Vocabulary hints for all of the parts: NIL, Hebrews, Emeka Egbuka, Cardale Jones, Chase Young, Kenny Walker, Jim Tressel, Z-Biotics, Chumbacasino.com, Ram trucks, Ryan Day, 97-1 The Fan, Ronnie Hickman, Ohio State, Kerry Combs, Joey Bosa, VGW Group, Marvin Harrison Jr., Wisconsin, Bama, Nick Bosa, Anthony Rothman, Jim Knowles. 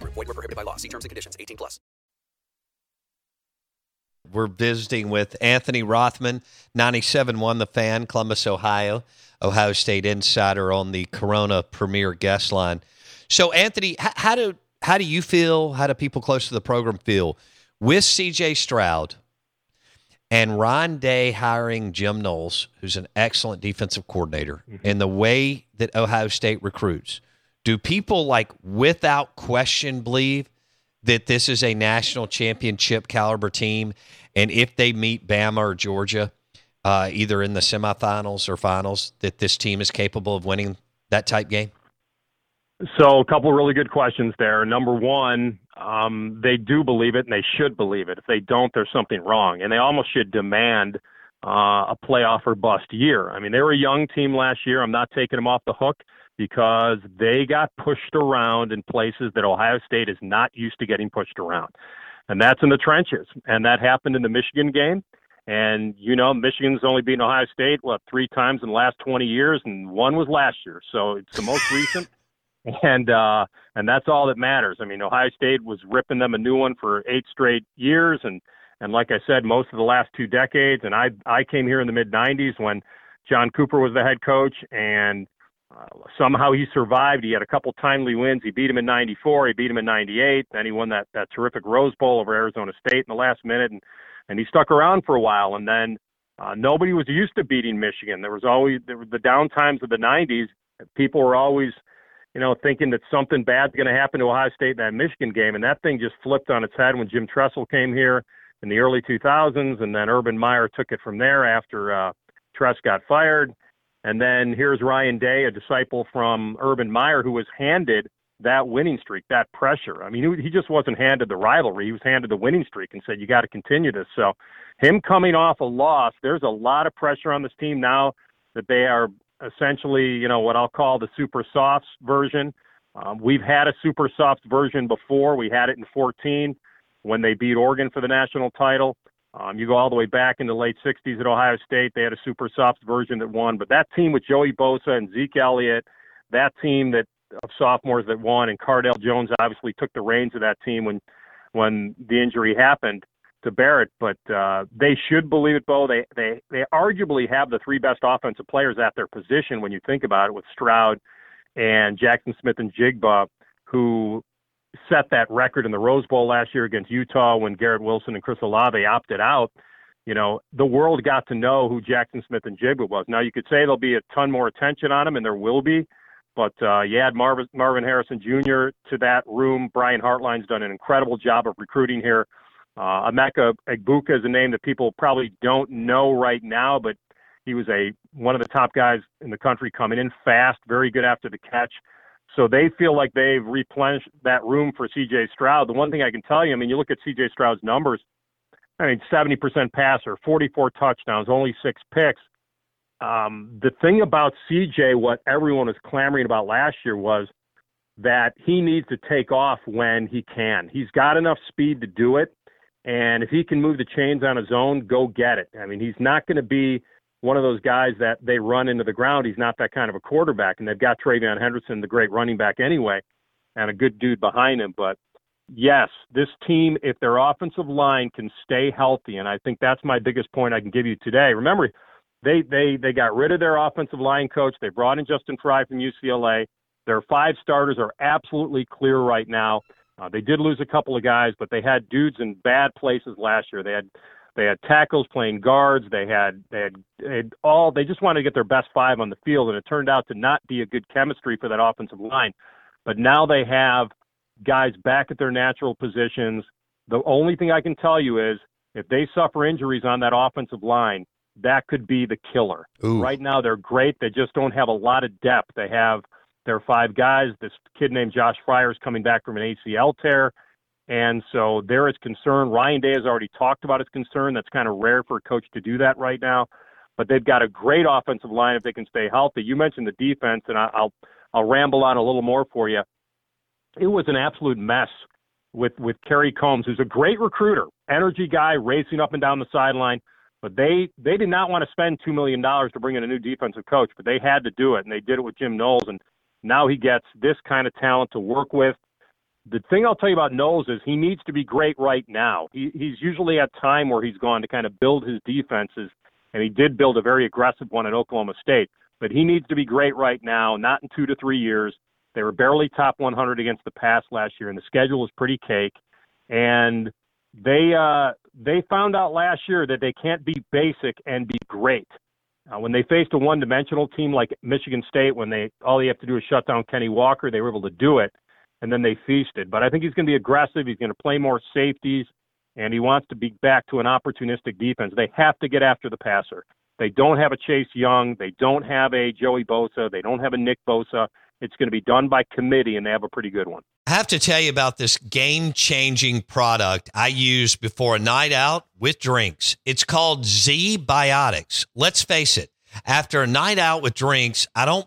Group. Void where prohibited by law. See terms and conditions. 18+. We're visiting with Anthony Rothman, 97-1 The Fan, Columbus, Ohio, Ohio State insider on the Corona Premier guest line. So, Anthony, how do you feel, how do people close to the program feel with C.J. Stroud and Ryan Day hiring Jim Knowles, who's an excellent defensive coordinator, and the way that Ohio State recruits? Do people, like, without question believe that this is a national championship caliber team, and if they meet Bama or Georgia, either in the semifinals or finals, that this team is capable of winning that type game? So a couple of really good questions there. Number one, they do believe it, and they should believe it. If they don't, there's something wrong, and they almost should demand a playoff or bust year. I mean, they were a young team last year. I'm not taking them off the hook, because they got pushed around in places that Ohio State is not used to getting pushed around. And that's in the trenches. And that happened in the Michigan game. And, you know, Michigan's only beaten Ohio State, three times in the last 20 years, and one was last year. So it's the most recent. And that's all that matters. I mean, Ohio State was ripping them a new one for 8 straight years. And like I said, most of the last 2 decades. And I came here in the mid-'90s when John Cooper was the head coach, and somehow he survived. He had a couple timely wins. He beat him in 94. He beat him in 98. Then he won that terrific Rose Bowl over Arizona State in the last minute. And he stuck around for a while. And then nobody was used to beating Michigan. There were the down times of the 90s. People were always, you know, thinking that something bad's going to happen to Ohio State in that Michigan game. And that thing just flipped on its head when Jim Tressel came here in the early 2000s. And then Urban Meyer took it from there after Tress got fired. And then here's Ryan Day, a disciple from Urban Meyer, who was handed that winning streak, that pressure. I mean, he just wasn't handed the rivalry. He was handed the winning streak and said, you got to continue this. So him coming off a loss, there's a lot of pressure on this team now that they are essentially, you know, what I'll call the super softs version. We've had a super soft version before. We had it in 2014 when they beat Oregon for the national title. You go all the way back in the late 60s at Ohio State. They had a super soft version that won. But that team with Joey Bosa and Zeke Elliott, that team that of sophomores that won, and Cardale Jones obviously took the reins of that team when the injury happened to Barrett. But they should believe it, Bo. They arguably have the 3 best offensive players at their position when you think about it, with Stroud and Jaxon Smith-Njigba, who set that record in the Rose Bowl last year against Utah when Garrett Wilson and Chris Olave opted out. You know, the world got to know who Jaxon Smith-Njigba was. Now, you could say there'll be a ton more attention on him, and there will be, but you add Marvin Harrison Jr. to that room. Brian Hartline's done an incredible job of recruiting here. Emeka Egbuka is a name that people probably don't know right now, but he was one of the top guys in the country coming in fast, very good after the catch. So they feel like they've replenished that room for C.J. Stroud. The one thing I can tell you, I mean, you look at C.J. Stroud's numbers, 70% passer, 44 touchdowns, only 6 picks. The thing about C.J., what everyone was clamoring about last year was that he needs to take off when he can. He's got enough speed to do it, and if he can move the chains on his own, go get it. I mean, he's not going to be one of those guys that they run into the ground. He's not that kind of a quarterback, and they've got Trayvon Henderson, the great running back anyway, and a good dude behind him. But, yes, this team, if their offensive line can stay healthy, and I think that's my biggest point I can give you today. Remember, they got rid of their offensive line coach. They brought in Justin Fry from UCLA. Their five starters are absolutely clear right now. They did lose a couple of guys, but they had dudes in bad places last year. They had tackles playing guards. They had all. They just wanted to get their best five on the field, and it turned out to not be a good chemistry for that offensive line. But now they have guys back at their natural positions. The only thing I can tell you is if they suffer injuries on that offensive line, that could be the killer. Ooh. Right now they're great. They just don't have a lot of depth. They have their five guys. This kid named Josh Fryer is coming back from an ACL tear. And so there is concern. Ryan Day has already talked about his concern. That's kind of rare for a coach to do that right now. But they've got a great offensive line if they can stay healthy. You mentioned the defense, and I'll ramble on a little more for you. It was an absolute mess with Kerry Combs, who's a great recruiter, energy guy, racing up and down the sideline. But they did not want to spend $2 million to bring in a new defensive coach, but they had to do it, and they did it with Jim Knowles. And now he gets this kind of talent to work with. The thing I'll tell you about Knowles is he needs to be great right now. He's usually at time where he's gone to kind of build his defenses, and he did build a very aggressive one at Oklahoma State. But he needs to be great right now, not in 2 to 3 years. They were barely top 100 against the pass last year, and the schedule is pretty cake. And they found out last year that they can't be basic and be great. When they faced a one-dimensional team like Michigan State, when all they have to do is shut down Kenny Walker, they were able to do it. And then they feasted. But I think he's going to be aggressive. He's going to play more safeties, and he wants to be back to an opportunistic defense. They have to get after the passer. They don't have a Chase Young. They don't have a Joey Bosa. They don't have a Nick Bosa. It's going to be done by committee, and they have a pretty good one. I have to tell you about this game-changing product I use before a night out with drinks. It's called Z-Biotics. Let's face it. After a night out with drinks, I don't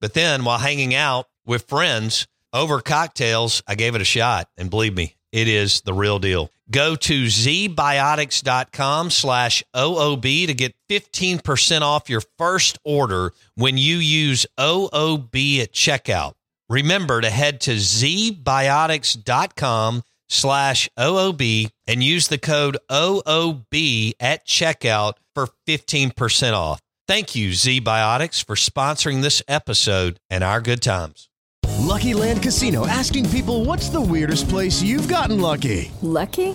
but then while hanging out with friends over cocktails, I gave it a shot, and believe me, it is the real deal. Go to zbiotics.com/OOB to get 15% off your first order when you use OOB at checkout. Remember to head to zbiotics.com/OOB and use the code OOB at checkout for 15% off. Thank you, Z-Biotics, for sponsoring this episode and our good times. Lucky Land Casino, asking people, what's the weirdest place you've gotten lucky? Lucky?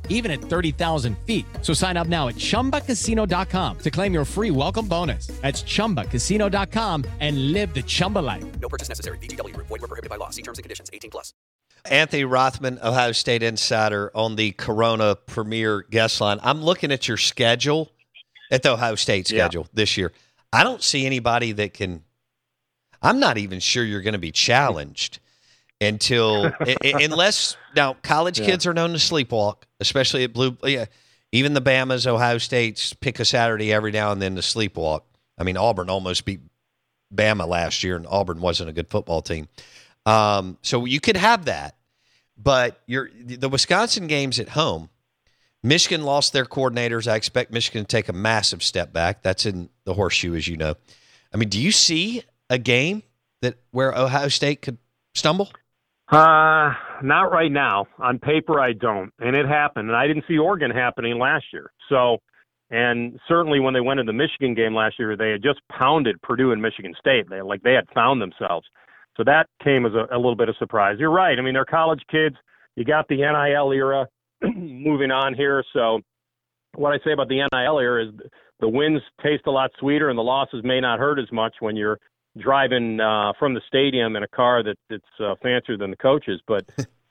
even at 30,000 feet. So sign up now at ChumbaCasino.com to claim your free welcome bonus. That's ChumbaCasino.com and live the Chumba life. No purchase necessary. VGW Group. Void where prohibited by law. See terms and conditions. 18+. Anthony Rothman, Ohio State Insider, on the Corona Premier guest line. I'm looking at your schedule, at the Ohio State schedule this year. I don't see anybody that can – I'm not even sure you're going to be challenged until – unless – now, college kids are known to sleepwalk, especially at Blue – even the Bamas, Ohio States, pick a Saturday every now and then to sleepwalk. I mean, Auburn almost beat Bama last year, and Auburn wasn't a good football team. So you could have that. But the Wisconsin game's at home. Michigan lost their coordinators. I expect Michigan to take a massive step back. That's in the horseshoe, as you know. I mean, do you see a game that where Ohio State could stumble? Not right now. On paper, I don't. And it happened. And I didn't see Oregon happening last year. So, and certainly when they went into the Michigan game last year, they had just pounded Purdue and Michigan State. They had found themselves. So that came as a little bit of surprise. You're right. I mean, they're college kids. You got the NIL era moving on here. So what I say about the NIL era is the wins taste a lot sweeter and the losses may not hurt as much when you're driving from the stadium in a car that's fancier than the coaches. But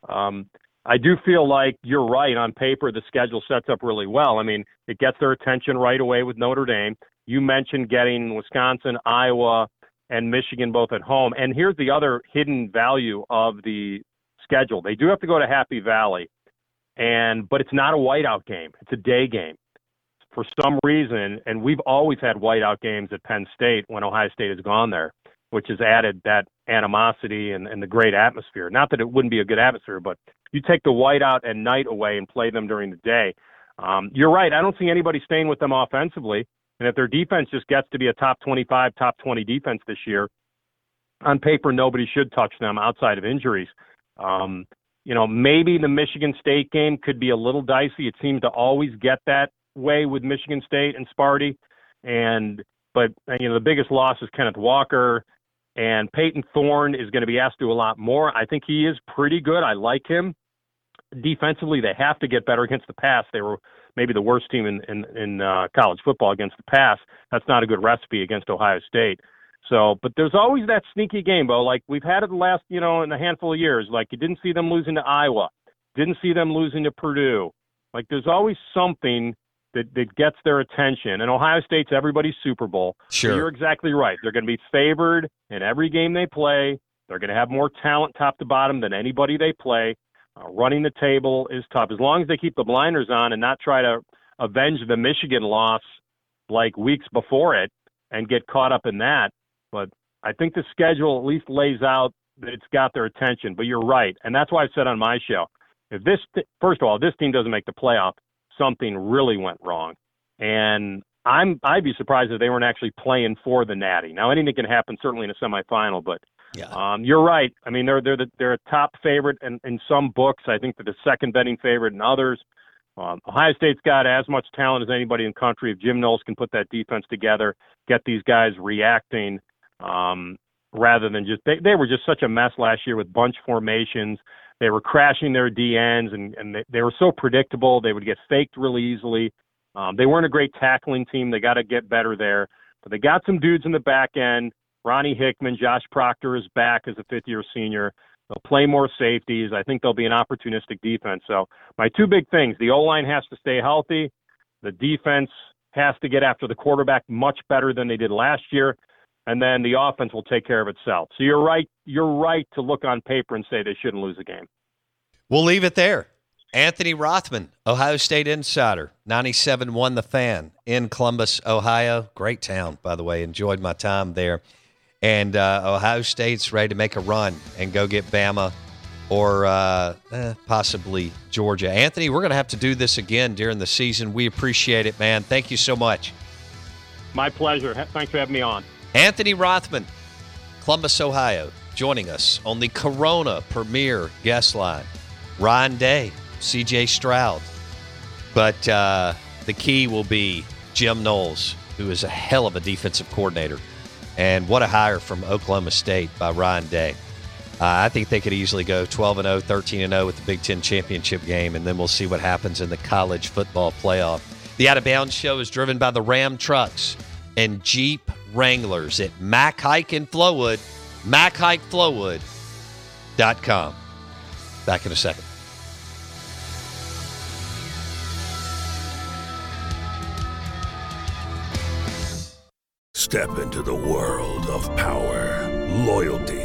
I do feel like you're right. On paper, the schedule sets up really well. I mean, it gets their attention right away with Notre Dame. You mentioned getting Wisconsin, Iowa, and Michigan both at home. And here's the other hidden value of the schedule. They do have to go to Happy Valley, but it's not a whiteout game. It's a day game. For some reason, and we've always had whiteout games at Penn State when Ohio State has gone there, which has added that animosity and the great atmosphere. Not that it wouldn't be a good atmosphere, but you take the whiteout and night away and play them during the day. You're right. I don't see anybody staying with them offensively. And if their defense just gets to be a top 25, top 20 defense this year, on paper, nobody should touch them outside of injuries. Maybe the Michigan State game could be a little dicey. It seems to always get that way with Michigan State and Sparty. But the biggest loss is Kenneth Walker, and Peyton Thorne is going to be asked to do a lot more. I think he is pretty good. I like him. Defensively, they have to get better against the pass. They were maybe the worst team in college football against the pass. That's not a good recipe against Ohio State. So, but there's always that sneaky game, Bo. Like we've had it the last, in a handful of years. Like you didn't see them losing to Iowa, didn't see them losing to Purdue. Like there's always something that gets their attention. And Ohio State's everybody's Super Bowl. Sure. So you're exactly right. They're going to be favored in every game they play. They're going to have more talent top to bottom than anybody they play. Running the table is tough. As long as they keep the blinders on and not try to avenge the Michigan loss like weeks before it and get caught up in that. But I think the schedule at least lays out that it's got their attention. But you're right. And that's why I've said on my show, if this team doesn't make the playoff, something really went wrong. And I'd be surprised if they weren't actually playing for the Natty. Now, anything can happen, certainly in a semifinal, but yeah. You're right. I mean, they're a top favorite in some books. I think they're the second betting favorite in others. Ohio State's got as much talent as anybody in the country. If Jim Knowles can put that defense together, get these guys reacting rather than just – they were just such a mess last year with bunch formations. They were crashing their DNs, and they were so predictable. They would get faked really easily. They weren't a great tackling team. They got to get better there. But they got some dudes in the back end. Ronnie Hickman, Josh Proctor is back as a fifth-year senior. They'll play more safeties. I think they'll be an opportunistic defense. So my two big things, the O-line has to stay healthy. The defense has to get after the quarterback much better than they did last year. And then the offense will take care of itself. So you're right. You're right to look on paper and say they shouldn't lose a game. We'll leave it there. Anthony Rothman, Ohio State insider, 97-1 The Fan in Columbus, Ohio. Great town, by the way. Enjoyed my time there. And Ohio State's ready to make a run and go get Bama or possibly Georgia. Anthony, we're going to have to do this again during the season. We appreciate it, man. Thank you so much. My pleasure. Thanks for having me on. Anthony Rothman, Columbus, Ohio, joining us on the Corona Premier guest line. Ryan Day, C.J. Stroud. But the key will be Jim Knowles, who is a hell of a defensive coordinator. And what a hire from Oklahoma State by Ryan Day. I think they could easily go 12-0, 13-0 with the Big Ten championship game, and then we'll see what happens in the college football playoff. The Out of Bounds show is driven by the Ram trucks and Jeep Wranglers at Mack Hike in Flowood, MackHikeFlowood.com. Back in a second. Step into the world of power, loyalty,